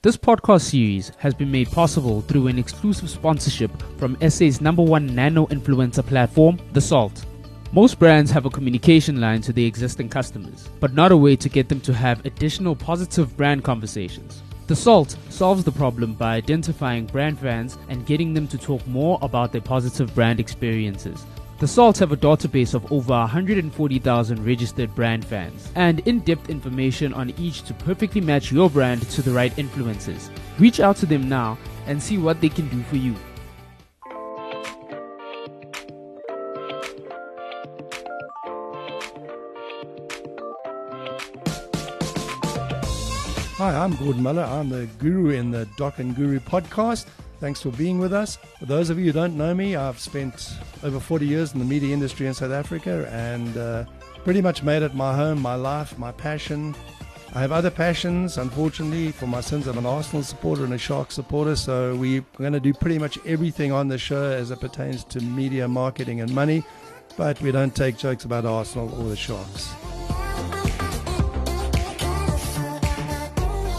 This podcast series has been made possible through an exclusive sponsorship from SA's #1 nano-influencer platform, The Salt. Most brands have a communication line to their existing customers, but not a way to get them to have additional positive brand conversations. The Salt solves the problem by identifying brand fans and getting them to talk more about their positive brand experiences. The Salt have a database of over 140,000 registered brand fans and in-depth information on each to perfectly match your brand to the right influencers. Reach out to them now and see what they can do for you. Hi, I'm Gordon Muller. I'm the guru in the Doc and Guru podcast. Thanks for being with us. For those of you who don't know me, I've spent over 40 years in the media industry in South Africa and pretty much made it my home, my life, my passion. I have other passions, unfortunately, for my sins. I'm an Arsenal supporter and a Shark supporter, so we're going to do pretty much everything on the show as it pertains to media, marketing and money, but we don't take jokes about Arsenal or the Sharks.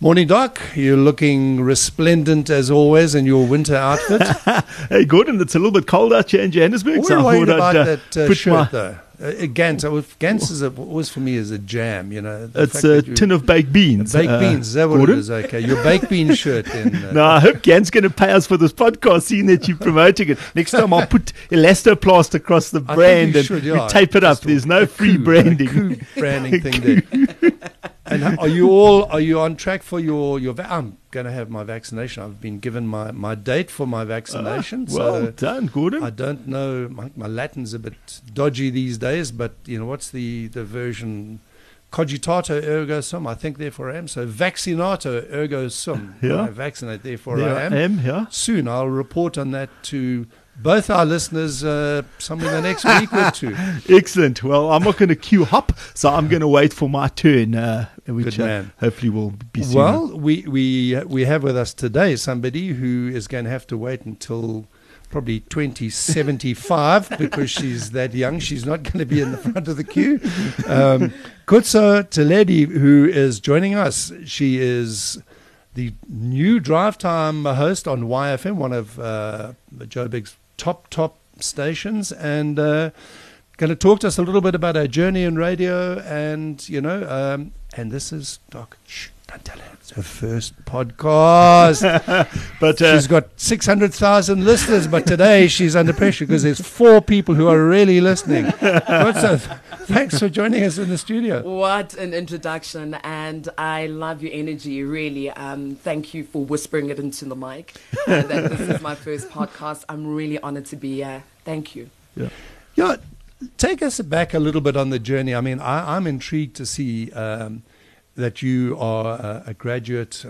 Morning, Doc. You're looking resplendent as always in your winter outfit. Hey, Gordon, it's a little bit cold out here in Johannesburg. We're so worried about that shirt, though. Gans is always for me is a jam, you know. It's a tin of baked beans. Baked beans, is that what Gordon? It is? Okay, your baked bean shirt. Then, no, I hope Gans going to pay us for this podcast, seeing that you're promoting it. Next time I'll put Elastoplast across the brand and we tape it up. There's no free branding thing there. And are you on track for your I'm going to have my vaccination. I've been given my date for my vaccination. Well done, Gordon. I don't know. My Latin's a bit dodgy these days, but you know what's the version? Cogitato ergo sum. I think therefore I am. So vaccinato ergo sum. Yeah. I vaccinate therefore I am. Yeah. Soon I'll report on that to both our listeners somewhere in the next week or two. Excellent. Well, I'm not going to queue hop, so I'm going to wait for my turn, which hopefully will be soon. Well, we have with us today somebody who is going to have to wait until probably 2075 because she's that young. She's not going to be in the front of the queue. Khutso Theledi, who is joining us. She is the new drive time host on YFM, one of Joburg's top stations, and going to talk to us a little bit about our journey in radio, and you know, and this is Doc. Shh, don't tell her it's her first podcast, but she's got 600,000 listeners. But today she's under pressure because there's 4 people who are really listening. Thanks for joining us in the studio. What an introduction, and I love your energy, really. Thank you for whispering it into the mic. That this is my first podcast. I'm really honored to be here. Thank you. Yeah. Take us back a little bit on the journey. I mean, I'm intrigued to see that you are a graduate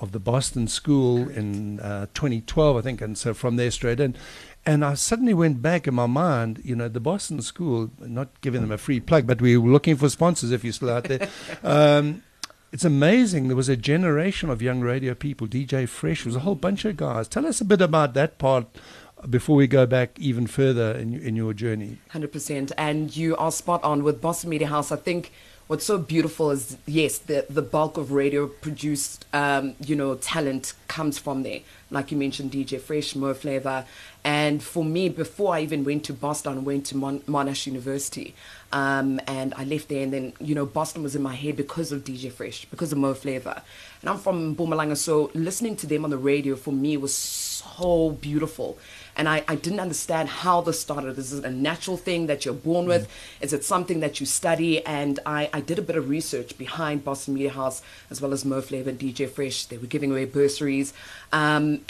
of the Boston School in 2012, I think, and so from there straight in. And I suddenly went back in my mind, you know, the Boston School, not giving them a free plug, but we were looking for sponsors if you're still out there. It's amazing. There was a generation of young radio people, DJ Fresh, there was a whole bunch of guys. Tell us a bit about that part before we go back even further in your journey. 100%. And you are spot on with Boston Media House. I think what's so beautiful is, yes, the bulk of radio-produced, talent comes from there. Like you mentioned, DJ Fresh, Mo Flava. And for me, before I even went to Boston, I went to Monash University. And I left there, and then, Boston was in my head because of DJ Fresh, because of Mo Flava. And I'm from Mpumalanga, so listening to them on the radio for me was so beautiful. And I didn't understand how this started. Is it a natural thing that you're born with? Is it something that you study? And I did a bit of research behind Boston Media House, as well as Mo Flava and DJ Fresh. They were giving away bursaries. And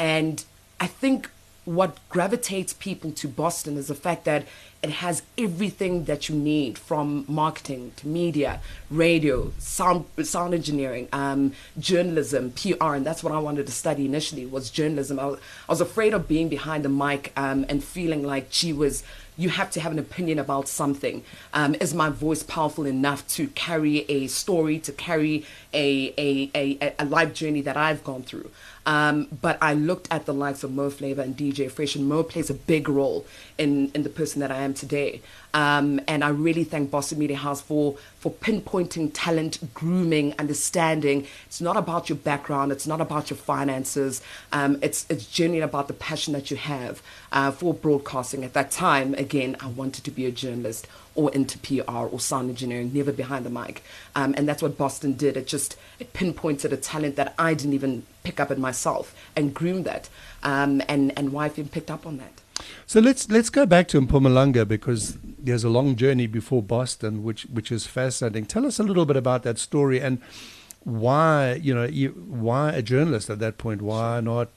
I think what gravitates people to Boston is the fact that it has everything that you need, from marketing to media, radio, sound engineering, journalism, PR. And that's what I wanted to study initially, was journalism. I was afraid of being behind the mic and feeling like, gee whiz, you have to have an opinion about something. Is my voice powerful enough to carry a story, to carry a life journey that I've gone through? But I looked at the likes of Mo Flava and DJ Fresh, and Mo plays a big role in the person that I am today. And I really thank Boston Media House for pinpointing talent, grooming, understanding. It's not about your background. It's not about your finances. It's genuinely about the passion that you have for broadcasting. At that time, again, I wanted to be a journalist or into PR or sound engineering, never behind the mic. And that's what Boston did. It pinpointed a talent that I didn't even pick up in myself and groomed that. And YFM picked up on that. So let's go back to Mpumalanga, because there's a long journey before Boston, which is fascinating. Tell us a little bit about that story, and why a journalist at that point? Why not,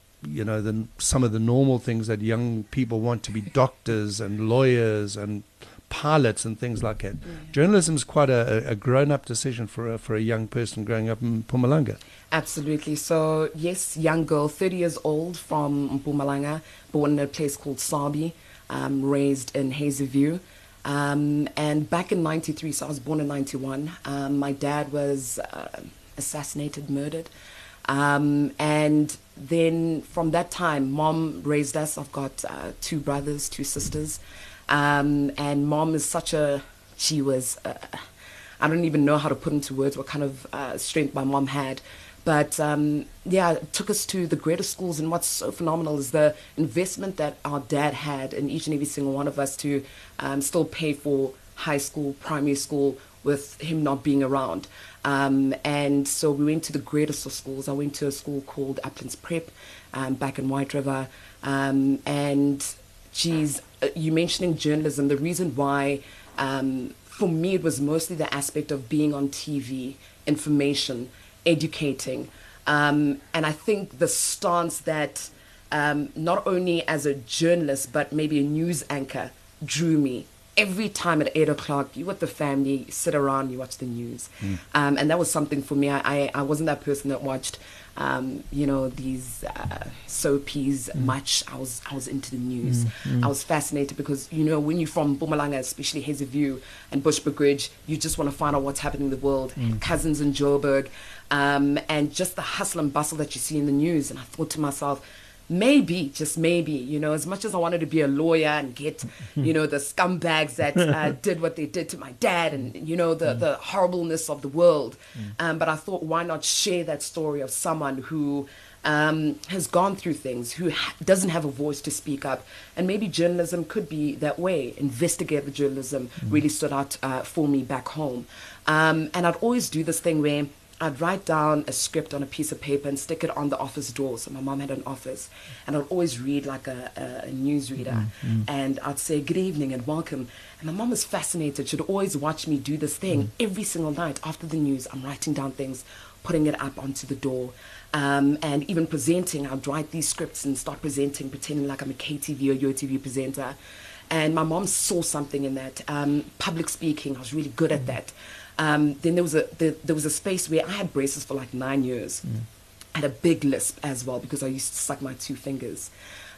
some of the normal things that young people want to be, doctors and lawyers and pilots and things like that. Yeah. Journalism is quite a grown-up decision for a young person growing up in Mpumalanga. Absolutely. So, yes, young girl, 30 years old, from Mpumalanga, born in a place called Sabi, raised in Hazyview. And back in 93, so I was born in 91, my dad was assassinated, murdered. And then from that time, mom raised us. I've got two brothers, two sisters. And mom is I don't even know how to put into words what kind of strength my mom had. But it took us to the greatest schools. And what's so phenomenal is the investment that our dad had in each and every single one of us to still pay for high school, primary school, with him not being around. And so we went to the greatest of schools. I went to a school called Uplands Prep back in White River. You mentioning journalism, the reason why for me it was mostly the aspect of being on TV, information, educating. And I think the stance that not only as a journalist but maybe a news anchor drew me. Every time at 8 o'clock, you with the family, you sit around, you watch the news. And that was something for me. I wasn't that person that watched, these soapies much. I was into the news. I was fascinated because, when you're from Mpumalanga, especially Hazyview and Bushbuckridge, you just want to find out what's happening in the world. Cousins in Joburg, and just the hustle and bustle that you see in the news. And I thought to myself, maybe, just maybe, as much as I wanted to be a lawyer and get, the scumbags that did what they did to my dad and, the horribleness of the world. But I thought, why not share that story of someone who has gone through things, who doesn't have a voice to speak up? And maybe journalism could be that way. Investigative journalism really stood out for me back home. And I'd always do this thing where I'd write down a script on a piece of paper and stick it on the office door. So my mom had an office, and I'd always read like a newsreader, and I'd say, good evening and welcome. And my mom was fascinated. She'd always watch me do this thing every single night after the news. I'm writing down things, putting it up onto the door, and even presenting. I'd write these scripts and start presenting, pretending like I'm a KTV or YoTV presenter. And my mom saw something in that. Public speaking, I was really good at that. Then there was a space where I had braces for like 9 years. I had a big lisp as well because I used to suck my two fingers.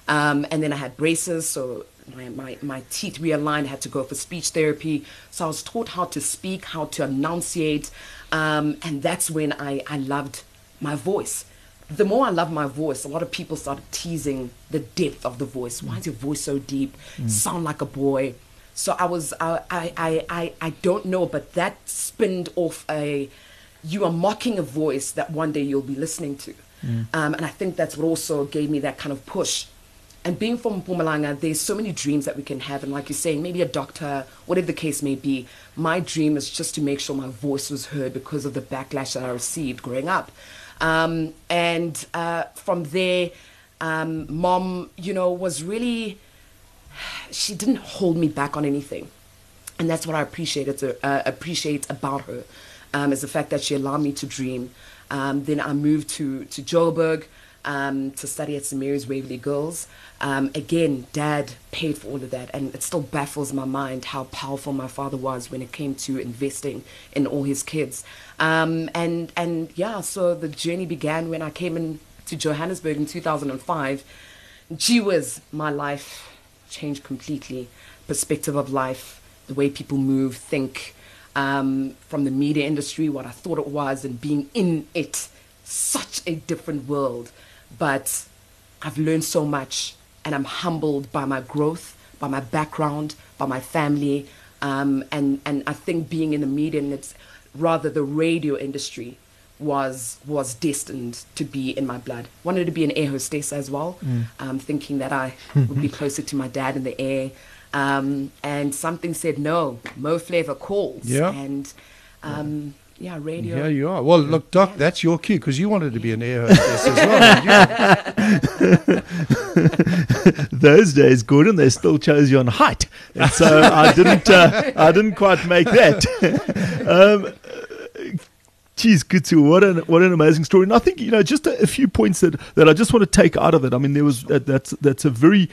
And then I had braces, so my teeth realigned, had to go for speech therapy. So I was taught how to speak, how to enunciate. And that's when I loved my voice. The more I love my voice, a lot of people started teasing the depth of the voice. Why is your voice so deep? Sound like a boy. So I was, I don't know, but that spinned off a, you are mocking a voice that one day you'll be listening to. Mm. And I think that's what also gave me that kind of push. And being from Mpumalanga, there's so many dreams that we can have. And like you're saying, maybe a doctor, whatever the case may be. My dream is just to make sure my voice was heard because of the backlash that I received growing up. From there, mom, you know, was really, she didn't hold me back on anything. And that's what I appreciate about her, is the fact that she allowed me to dream. Then I moved to Joburg. To study at St. Mary's Waverly Girls. Again, Dad paid for all of that, and it still baffles my mind how powerful my father was when it came to investing in all his kids. And yeah, so the journey began when I came in to Johannesburg in 2005. Gee whiz, my life changed completely. Perspective of life, the way people move, think, from the media industry, what I thought it was, and being in it, such a different world. But I've learned so much, and I'm humbled by my growth, by my background, by my family, and I think being in the media, and it's rather the radio industry, was destined to be in my blood. Wanted to be an air hostess as well, thinking that I would be closer to my dad in the air, and something said no, Mo Flava calls, and yeah, radio. Yeah, you are. Well, look, Doc, that's your cue, because you wanted to be an air hostess as well. Those days, Gordon, they still chose you on height, and so I didn't quite make that. Geez, Khutso, what an amazing story. And I think, you know, just a few points that I just want to take out of it. I mean, there was that's a very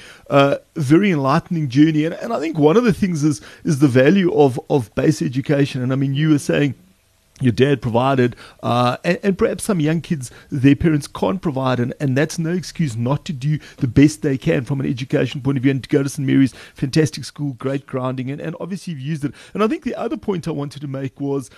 very enlightening journey, and I think one of the things is the value of base education. And I mean, you were saying your dad provided, and perhaps some young kids, their parents can't provide, and that's no excuse not to do the best they can from an education point of view, and to go to St. Mary's, fantastic school, great grounding, and obviously you've used it. And I think the other point I wanted to make was,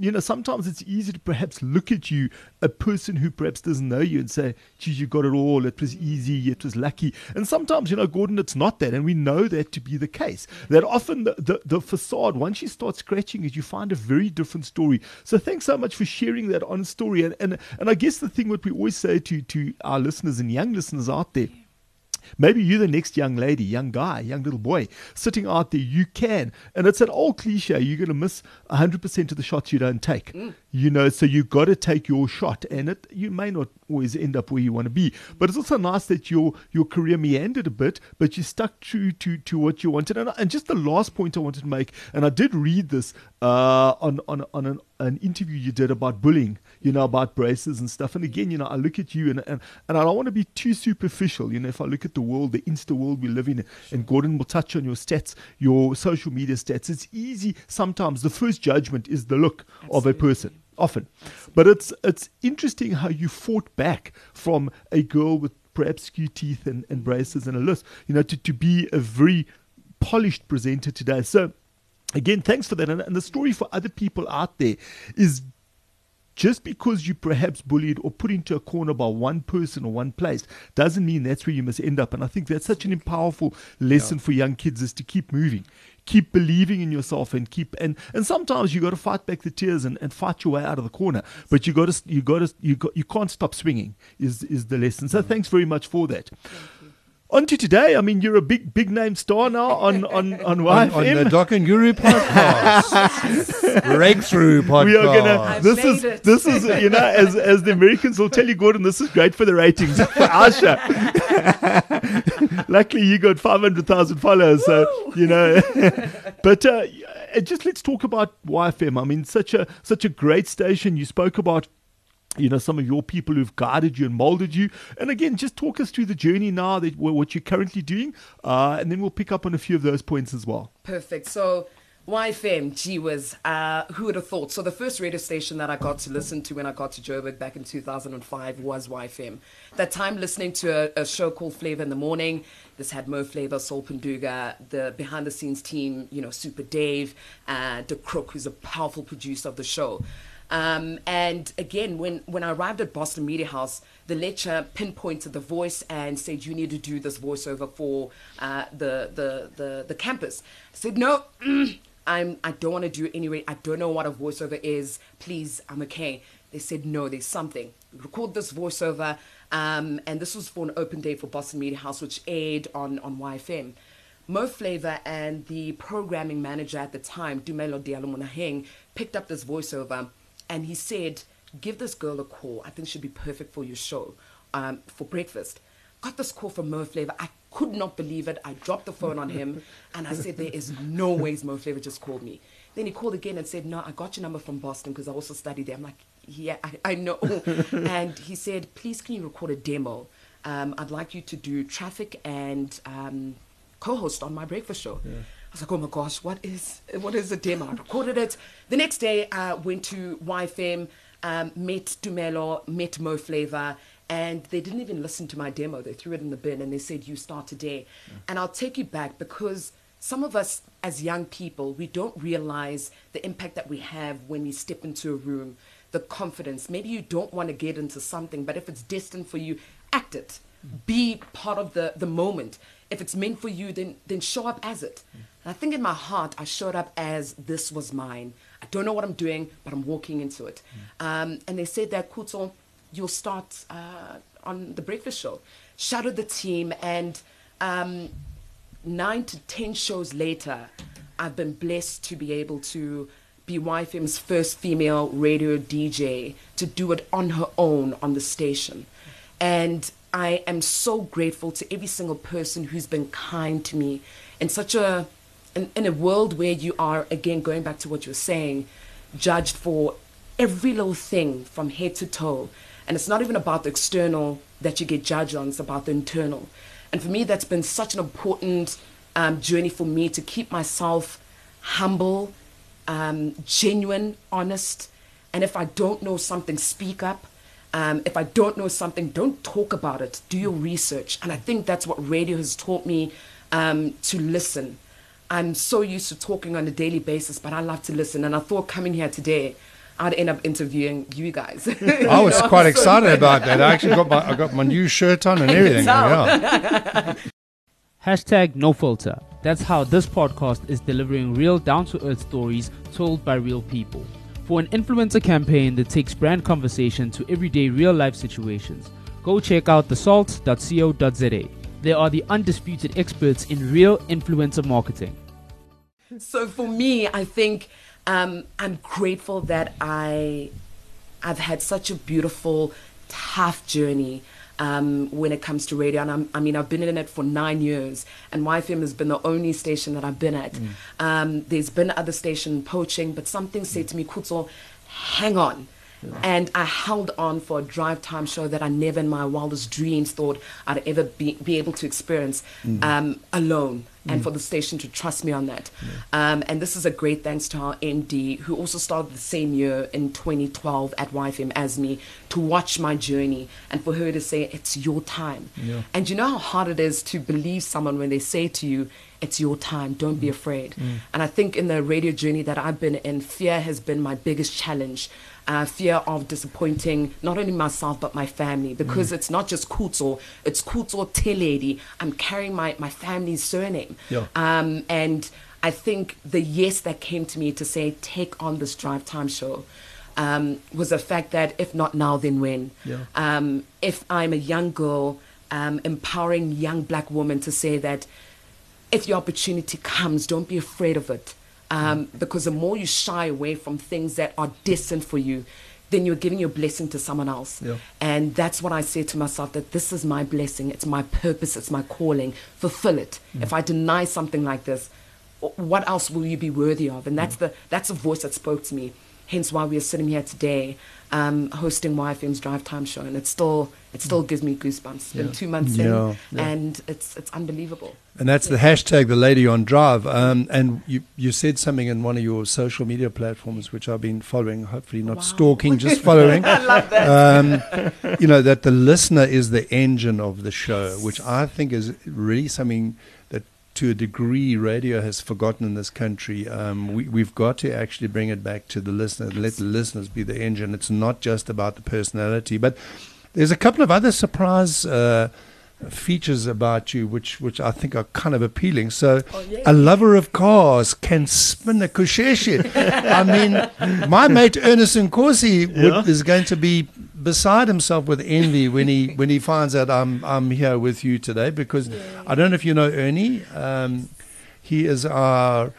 you know, sometimes it's easy to perhaps look at you, a person who perhaps doesn't know you, and say, geez, you got it all. It was easy. It was lucky. And sometimes, you know, Gordon, it's not that. And we know that to be the case. That often the facade, once you start scratching it, you find a very different story. So thanks so much for sharing that honest story. And I guess the thing what we always say to our listeners and young listeners out there, maybe you're the next young lady, young guy, young little boy sitting out there. You can. And it's an old cliche. You're going to miss 100% of the shots you don't take. Mm. You know, so you've got to take your shot. And you may not always end up where you want to be. But it's also nice that your career meandered a bit, but you stuck true to what you wanted. And just the last point I wanted to make, and I did read this on an interview you did about bullying, you know, about braces and stuff. And again, you know, I look at you and I don't want to be too superficial. You know, if I look at the world, the Insta world we live in, and Gordon will touch on your stats, your social media stats, it's easy sometimes. The first judgment is the look of a person. Often. But it's interesting how you fought back from a girl with perhaps skewed teeth and braces and a lisp, you know, to be a very polished presenter today. So again, thanks for that. And the story for other people out there is, just because you perhaps bullied or put into a corner by one person or one place doesn't mean that's where you must end up. And I think that's such an powerful lesson for young kids, is to keep moving. Keep believing in yourself, and keep and sometimes you got to fight back the tears and fight your way out of the corner. But you can't stop swinging is the lesson. So thanks very much for that. On to today. I mean, you're a big name star now on YFM. On the Doc and Guru podcast. Breakthrough podcast. We are gonna, this is you know, as the Americans will tell you, Gordon, this is great for the ratings for our show. Luckily you got 500,000 followers, so you know. But just let's talk about YFM. I mean, such a great station. You spoke about, you know, some of your people who've guided you and molded you. And again, just talk us through the journey now, that what you're currently doing, and then we'll pick up on a few of those points as well. Perfect. So YFM, gee whiz, who would have thought? So the first radio station that I got to listen to when I got to Joburg back in 2005 was YFM. That time listening to a show called Flava in the Morning. This had Mo Flava, Sol Panduga, the behind-the-scenes team, you know, Super Dave, De Crook, who's a powerful producer of the show. And again, when I arrived at Boston Media House, the lecturer pinpointed the voice and said, you need to do this voiceover for the campus. I said, no, I don't want to do it anyway. I don't know what a voiceover is. Please, I'm okay. They said, no, there's something. Record this voiceover. And this was for an open day for Boston Media House, which aired on YFM. Mo Flava and the programming manager at the time, Dumelo Dlumunaheng, picked up this voiceover and he said, give this girl a call. I think she'd be perfect for your show, for breakfast. Got this call from Mo Flava. I could not believe it. I dropped the phone on him and I said, there is no ways Mo Flava just called me. Then he called again and said, no, I got your number from Boston because I also studied there. I'm like, yeah, I know. And he said, please, can you record a demo? I'd like you to do traffic and co-host on my breakfast show. Yeah. I was like, oh my gosh, what is a demo? I recorded it. The next day, I went to YFM, met Dumelo, met Mo Flava, and they didn't even listen to my demo. They threw it in the bin and they said, you start today. Yeah. And I'll take you back because some of us as young people, we don't realize the impact that we have when we step into a room. The confidence. Maybe you don't want to get into something, but if it's destined for you, act it. Be part of the moment. If it's meant for you, then show up as it. And I think in my heart, I showed up as this was mine. I don't know what I'm doing, but I'm walking into it. And they said that, Khutso, you'll start on the breakfast show. Shadowed the team, and 9 to 10 shows later, I've been blessed to be able to be YFM's first female radio DJ, to do it on her own on the station. And I am so grateful to every single person who's been kind to me in such in a world where you are, again, going back to what you're saying, judged for every little thing from head to toe. And it's not even about the external that you get judged on, it's about the internal. And for me, that's been such an important journey for me to keep myself humble, genuine, honest, and if I don't know something, speak up. If I don't know something, don't talk about it. Do your research. And I think that's what radio has taught me, to listen. I'm so used to talking on a daily basis, but I love to listen. And I thought coming here today, I'd end up interviewing you guys. I was quite excited about that. I actually got my new shirt on and everything. Yeah. Hashtag no filter. That's how this podcast is delivering real down-to-earth stories told by real people. For an influencer campaign that takes brand conversation to everyday real-life situations, go check out thesalt.co.za. They are the undisputed experts in real influencer marketing. So for me, I think I'm grateful that I've had such a beautiful, tough journey. When it comes to radio, and I've been in it for 9 years, and YFM has been the only station that I've been at. There's been other station poaching, but something said to me, Khutso, hang on. Yeah. And I held on for a drive time show that I never in my wildest dreams thought I'd ever be able to experience alone, and for the station to trust me on that. Yeah. And this is a great thanks to our MD, who also started the same year in 2012 at YFM as me, to watch my journey and for her to say, it's your time. Yeah. And you know how hard it is to believe someone when they say to you, it's your time, don't be afraid. And I think in the radio journey that I've been in, fear has been my biggest challenge. Fear of disappointing not only myself but my family, because it's not just Khutso, it's Khutso Theledi. I'm carrying my family's surname. Yeah. And I think the yes that came to me to say take on this drive time show was the fact that if not now then when. Yeah. If I'm a young girl, empowering young black women to say that if the opportunity comes, don't be afraid of it. Because the more you shy away from things that are destined for you, then you're giving your blessing to someone else. Yeah. And that's what I said to myself, that this is my blessing, it's my purpose, it's my calling, fulfill it. If I deny something like this, what else will you be worthy of? And that's the voice that spoke to me, hence why we are sitting here today, hosting YFM's Drive Time Show, and it still gives me goosebumps. It's been 2 months in, and it's unbelievable. And that's the hashtag, the Lady on Drive. And you said something in one of your social media platforms, which I've been following, hopefully not stalking, just following. I love that. You know, that the listener is the engine of the show, which I think is really something that, to a degree, radio has forgotten in this country. We've got to actually bring it back to the listener, let the listeners be the engine. It's not just about the personality, but There's a couple of other surprise features about you which I think are kind of appealing. So a lover of cars can spin a Gusheshe. I mean, my mate Ernest Nkosi is going to be beside himself with envy when he finds out I'm here with you today, because I don't know if you know Ernie. He is our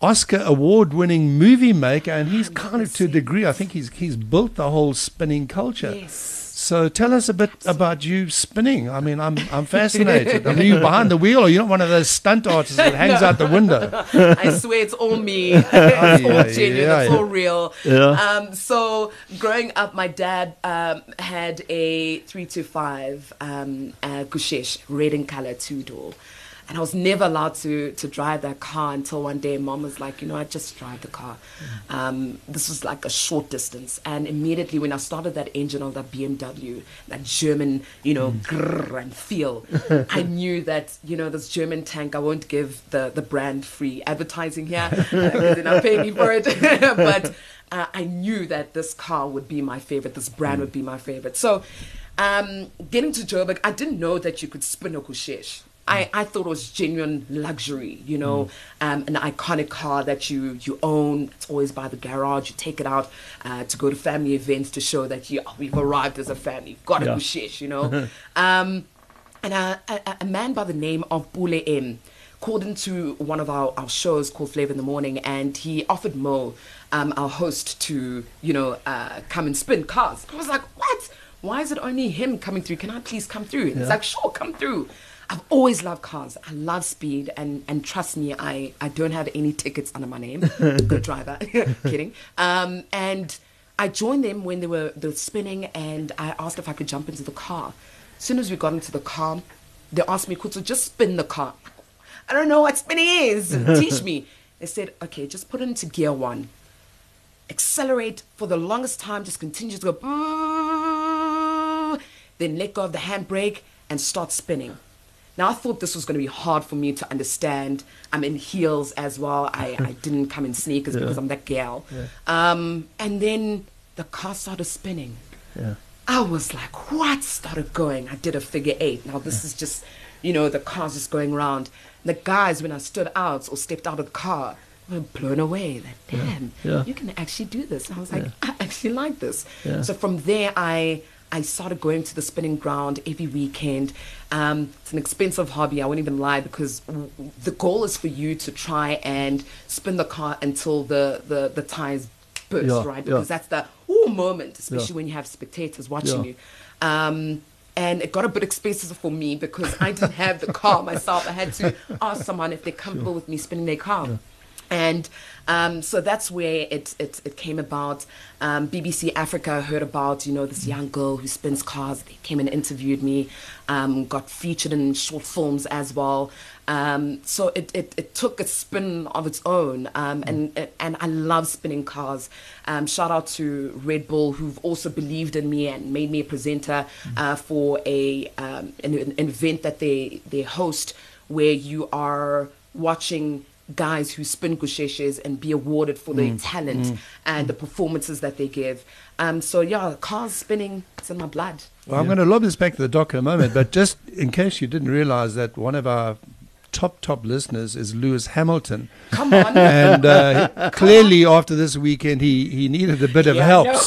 Oscar award-winning movie maker, and he's kind of, to a degree, I think he's built the whole spinning culture. Yes. So tell us a bit about you spinning. I mean, I'm fascinated. Are you behind the wheel, or you're not one of those stunt artists that hangs out the window? I swear it's all me. It's all genuine, it's all real. Yeah. So growing up, my dad had a 325 Gusheshe, red in color, two-door. And I was never allowed to drive that car until one day Mom was like, you know, I just drive the car. This was like a short distance. And immediately when I started that engine on that BMW, that German, you know, grrr and feel, I knew that, you know, this German tank, I won't give the brand free advertising here, because they're not paying me for it. But I knew that this car would be my favorite, this brand would be my favorite. So getting to Joburg, I didn't know that you could spin a Gusheshe. I thought it was genuine luxury, you know, an iconic car that you own. It's always by the garage. You take it out to go to family events to show that we've arrived as a family. You've got a Gusheshe, you know. And a man by the name of Bule M called into one of our shows called Flavor in the Morning, and he offered Mo, our host, to, you know, come and spin cars. I was like, what? Why is it only him coming through? Can I please come through? And he's like, sure, come through. I've always loved cars. I love speed, and trust me, I don't have any tickets under my name. Good driver. Kidding. And I joined them when they were spinning, and I asked if I could jump into the car. As soon as we got into the car, they asked me, Khutso, just spin the car. I don't know what spinning is. Teach me. They said, okay, just put it into gear one. Accelerate for the longest time. Just continue to go. Then let go of the handbrake and start spinning. Now, I thought this was going to be hard for me to understand. I'm in heels as well. I didn't come in sneakers because I'm that gal. Yeah. And then the car started spinning. Yeah. I was like, what? Started going. I did a figure eight. Now, this is just, you know, the car's just going around. The guys, when I stood out or stepped out of the car, were blown away. Like, damn, you can actually do this. And I was like, I actually like this. Yeah. So from there, I started going to the spinning ground every weekend. It's an expensive hobby, I won't even lie, because the goal is for you to try and spin the car until the tires burst, right? Because that's the moment, especially when you have spectators watching you. And it got a bit expensive for me because I didn't have the car myself. I had to ask someone if they're comfortable with me spinning their car. Yeah. And so that's where it came about. BBC Africa heard about, you know, this young girl who spins cars. They came and interviewed me, got featured in short films as well. So it took a spin of its own. And I love spinning cars. Shout out to Red Bull, who've also believed in me and made me a presenter for an event that they host, where you are watching guys who spin Gusheshes and be awarded for their talent and the performances that they give. So yeah, cars spinning, it's in my blood. Well, I'm going to lob this back to the doc in a moment, but just in case you didn't realize that one of our top listeners is Lewis Hamilton. Come on. And clearly after this weekend he needed a bit of help. No.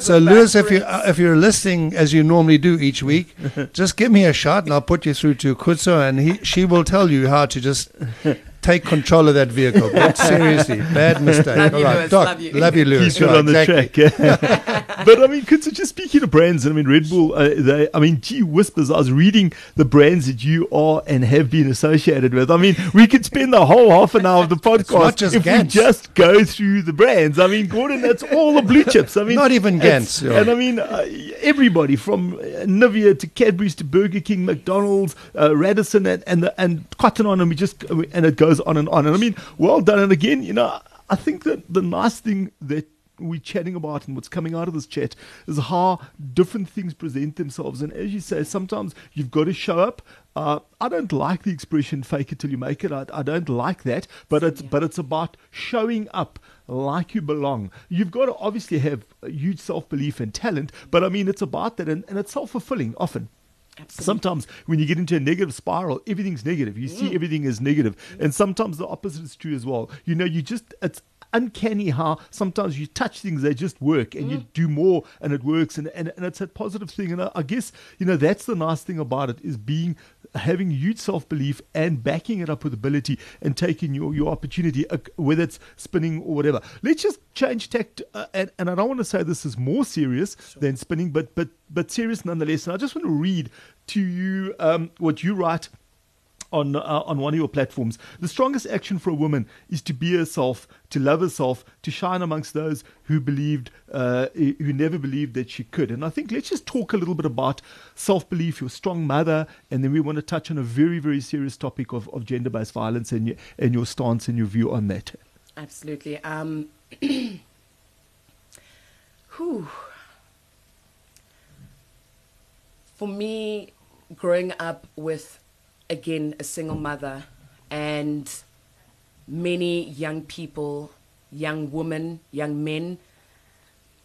So Lewis, if you're listening as you normally do each week, just give me a shot and I'll put you through to Khutso, and she will tell you how to just take control of that vehicle. But seriously, bad mistake. Love you, Lewis. Keep it on the track. But I mean, just speaking of brands, I mean, Red Bull, gee whispers, I was reading the brands that you are and have been associated with. I mean, we could spend the whole half an hour of the podcast we just go through the brands. I mean, Gordon, that's all the blue chips. I mean, not even Gantz. Yeah. And I mean, everybody from Nivea to Cadbury's to Burger King, McDonald's, Radisson and Cotton On, and it goes on and on. And I mean, well done. And again, you know, I think that the nice thing that we're chatting about and what's coming out of this chat is how different things present themselves. And as you say, sometimes you've got to show up. I don't like the expression "fake it till you make it." I don't like that, but it's about showing up like you belong. You've got to obviously have a huge self-belief and talent, but I mean, it's about that, and it's self-fulfilling often. Absolutely. Sometimes when you get into a negative spiral, everything's negative. You see everything as negative. And sometimes the opposite is true as well. You know, you just, it's uncanny how sometimes you touch things, they just work, and you do more and it works. And it's a positive thing. And I guess, you know, that's the nice thing about it, is being, having huge self-belief and backing it up with ability and taking your opportunity, whether it's spinning or whatever. Let's just change tact. And I don't want to say this is more serious than spinning, but serious nonetheless. And I just want to read to you what you write on one of your platforms. The strongest action for a woman is to be herself, to love herself, to shine amongst those who never believed that she could. And I think let's just talk a little bit about self-belief, your strong mother, and then we want to touch on a very, very serious topic of gender-based violence and your stance and your view on that. Absolutely. For me, growing up with, again, a single mother and many young people, young women, young men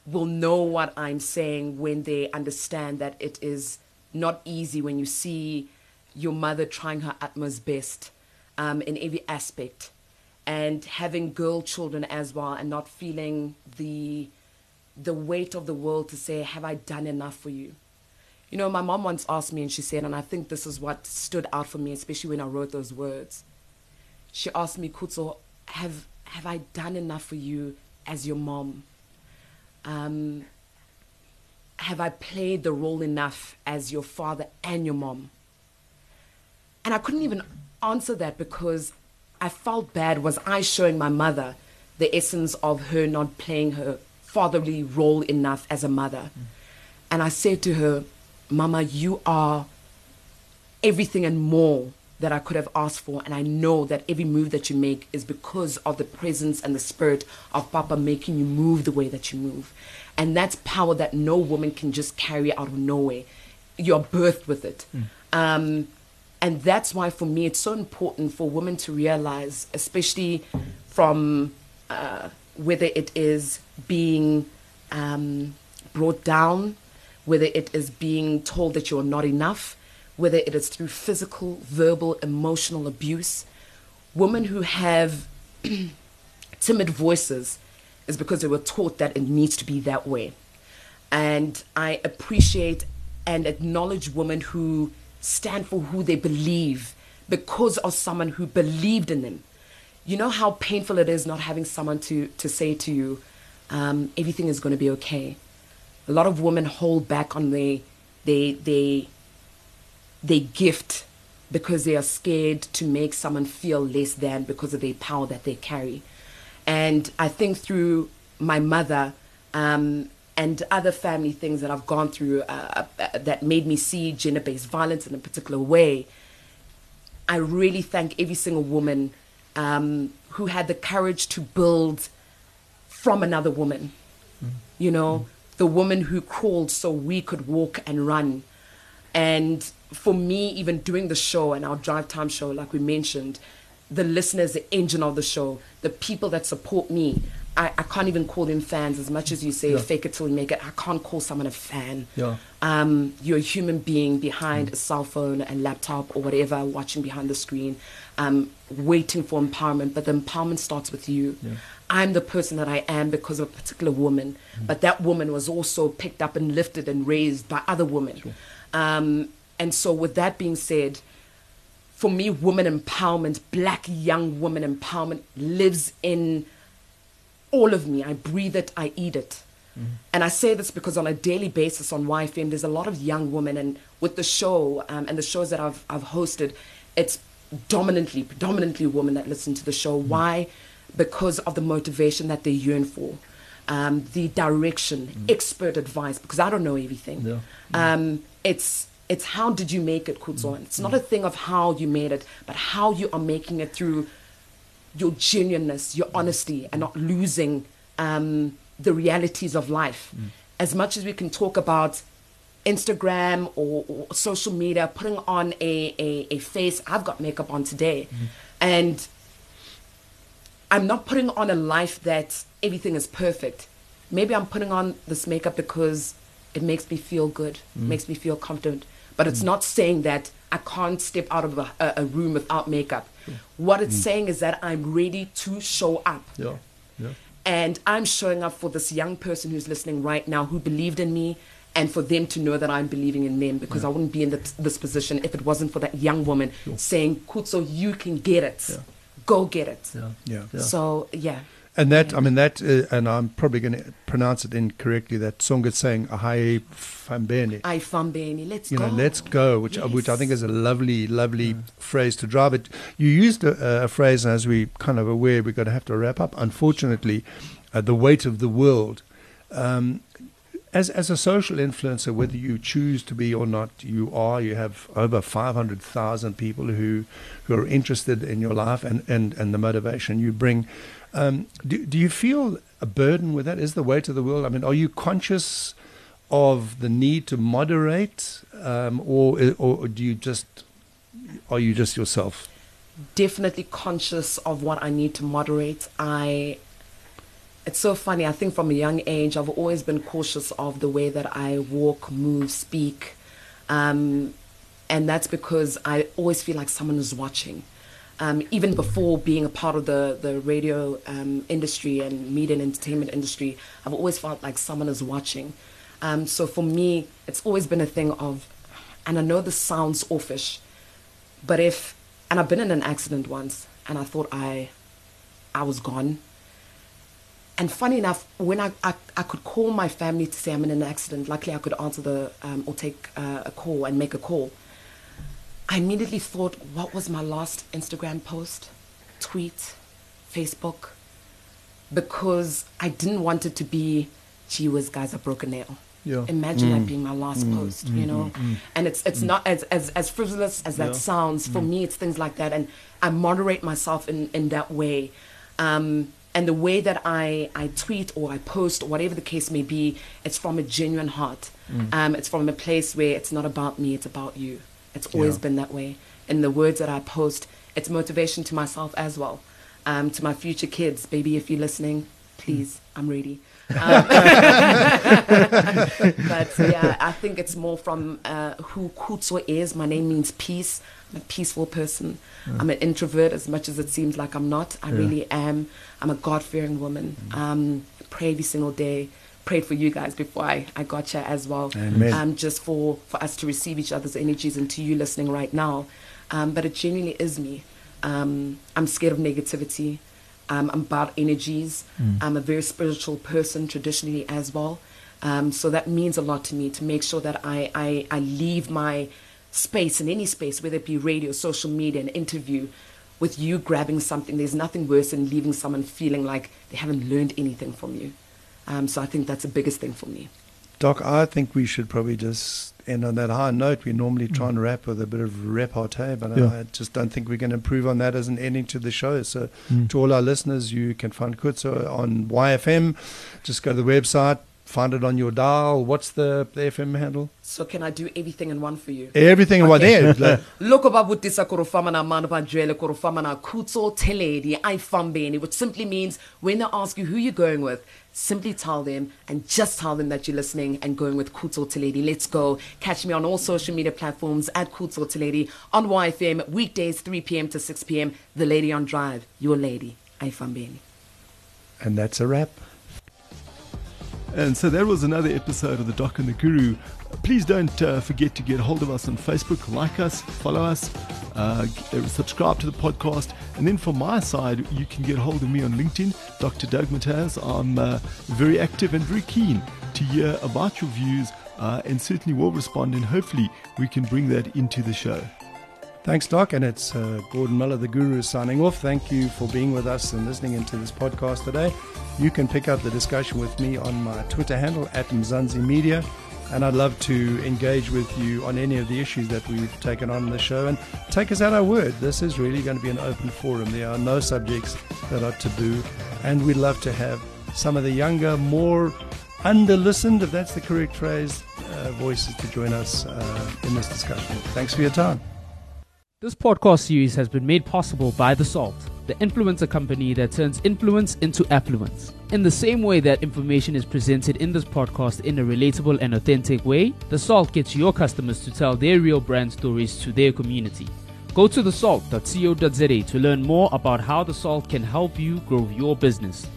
will know what I'm saying when they understand that it is not easy when you see your mother trying her utmost best in every aspect, and having girl children as well, and not feeling the weight of the world to say, have I done enough for you? You know, my mom once asked me, and she said, and I think this is what stood out for me, especially when I wrote those words. She asked me, Khutso, have I done enough for you as your mom? Have I played the role enough as your father and your mom? And I couldn't even answer that, because I felt bad. Was I showing my mother the essence of her not playing her fatherly role enough as a mother? And I said to her, Mama, you are everything and more that I could have asked for. And I know that every move that you make is because of the presence and the spirit of Papa making you move the way that you move. And that's power that no woman can just carry out of nowhere. You're birthed with it. And that's why, for me, it's so important for women to realize, especially from whether it is being brought down, whether it is being told that you're not enough, whether it is through physical, verbal, emotional abuse. Women who have timid voices is because they were taught that it needs to be that way. And I appreciate and acknowledge women who stand for who they believe because of someone who believed in them. You know how painful it is not having someone to say to you, everything is going to be okay. A lot of women hold back on their gift because they are scared to make someone feel less than because of their power that they carry. And I think through my mother and other family things that I've gone through that made me see gender-based violence in a particular way, I really thank every single woman who had the courage to build from another woman, you know. The woman who crawled so we could walk and run. And for me, even doing the show and our drive time show, like we mentioned, the listeners, the engine of the show, the people that support me, I can't even call them fans. As much as you say, fake it till you make it, I can't call someone a fan. You're a human being behind a cell phone and laptop or whatever, watching behind the screen, waiting for empowerment. But the empowerment starts with you. I'm the person that I am because of a particular woman, but that woman was also picked up and lifted and raised by other women. And so with that being said, for me, women empowerment, black young women empowerment lives in all of me. I breathe it, I eat it. And I say this because on a daily basis on YFM, there's a lot of young women, and with the show and the shows that I've hosted, it's predominantly women that listen to the show. Why? Because of the motivation that they yearn for, the direction, expert advice, because I don't know everything. It's how did you make it, Khutso? It's not a thing of how you made it, but how you are making it through your genuineness, your honesty, and not losing the realities of life. As much as we can talk about Instagram or social media, putting on a face, I've got makeup on today, and I'm not putting on a life that everything is perfect. Maybe I'm putting on this makeup because it makes me feel good, makes me feel confident. But it's not saying that I can't step out of a room without makeup. Yeah. What it's saying is that I'm ready to show up. Yeah. Yeah. And I'm showing up for this young person who's listening right now who believed in me, and for them to know that I'm believing in them, because I wouldn't be in this position if it wasn't for that young woman saying, Khutso, you can get it. Yeah. Go get it. Yeah. Yeah. Yeah. So, yeah. And that, I mean, that, and I'm probably going to pronounce it incorrectly, that song is saying, Ahi Fambeni. Ahi Fambeni, let's go. You know, let's go, which I think is a lovely, lovely phrase to drive it. You used a phrase, and as we kind of aware, we're going to have to wrap up, unfortunately, the weight of the world. As a social influencer, whether you choose to be or not, you are. You have over 500,000 people who are interested in your life and the motivation you bring. Do you feel a burden with that? Is the weight of the world? I mean, are you conscious of the need to moderate, or do you just are you just yourself? Definitely conscious of what I need to moderate. It's so funny. I think from a young age, I've always been cautious of the way that I walk, move, speak. And that's because I always feel like someone is watching. Even before being a part of the radio industry and media and entertainment industry, I've always felt like someone is watching. So for me, it's always been a thing of, and I know this sounds offish, but and I've been in an accident once, and I thought I was gone. And funny enough, when I could call my family to say I'm in an accident, luckily I could answer or take a call and make a call. I immediately thought, what was my last Instagram post, tweet, Facebook? Because I didn't want it to be, gee whiz, guys, I broke a nail. Yeah. Imagine that being my last post, you know? And it's not as frivolous as that sounds. For me, it's things like that. And I moderate myself in that way. And the way that I tweet or I post, or whatever the case may be, it's from a genuine heart. It's from a place where it's not about me, it's about you. It's always been that way. And the words that I post, it's motivation to myself as well. To my future kids, baby, if you're listening, please, I'm ready. But yeah, I think it's more from who Khutso is. My name means peace. I'm a peaceful person. I'm an introvert, as much as it seems like I'm not. I really am. I'm a God-fearing woman. Pray every single day. Prayed for you guys before I got here as well. Amen. Just for us to receive each other's energies, and to you listening right now. But it genuinely is me. I'm scared of negativity. I'm about energies. I'm a very spiritual person traditionally as well. So that means a lot to me, to make sure that I leave my space, in any space, whether it be radio, social media, an interview, with you grabbing something. There's nothing worse than leaving someone feeling like they haven't learned anything from you. So I think that's the biggest thing for me. Doc, I think we should probably just end on that high note. We normally try and wrap with a bit of repartee, but I just don't think we can improve on that as an ending to the show. So to all our listeners, you can find Khutso on YFM. Just go to the website, find it on your dial. What's the FM handle? So can I do everything in one for you? Everything in one. There. Loko babutisa korofama na manu banjwele korofama na Khutso Theledi Ahi Fambeni, which simply means when they ask you who you're going with, simply tell them, and just tell them that you're listening and going with Khutso Theledi. Let's go. Catch me on all social media platforms at Khutso Theledi, on YFM, weekdays 3 p.m. to 6 p.m. The Lady on Drive, your lady, Ahi Fambeni. And that's a wrap. And so that was another episode of The Doc and The Guru. Please don't forget to get hold of us on Facebook, like us, follow us, subscribe to the podcast. And then from my side, you can get hold of me on LinkedIn, Dr. Doug Mattheus. I'm very active and very keen to hear about your views and certainly will respond, and hopefully we can bring that into the show. Thanks, Doc, and it's Gordon Muller, the Guru, signing off. Thank you for being with us and listening into this podcast today. You can pick up the discussion with me on my Twitter handle, at Mzansi Media, and I'd love to engage with you on any of the issues that we've taken on in the show, and take us at our word. This is really going to be an open forum. There are no subjects that are taboo, and we'd love to have some of the younger, more under-listened, if that's the correct phrase, voices to join us in this discussion. Thanks for your time. This podcast series has been made possible by The Salt. the influencer company that turns influence into affluence. In the same way that information is presented in this podcast in a relatable and authentic way, The Salt gets your customers to tell their real brand stories to their community. Go to thesalt.co.za to learn more about how The Salt can help you grow your business.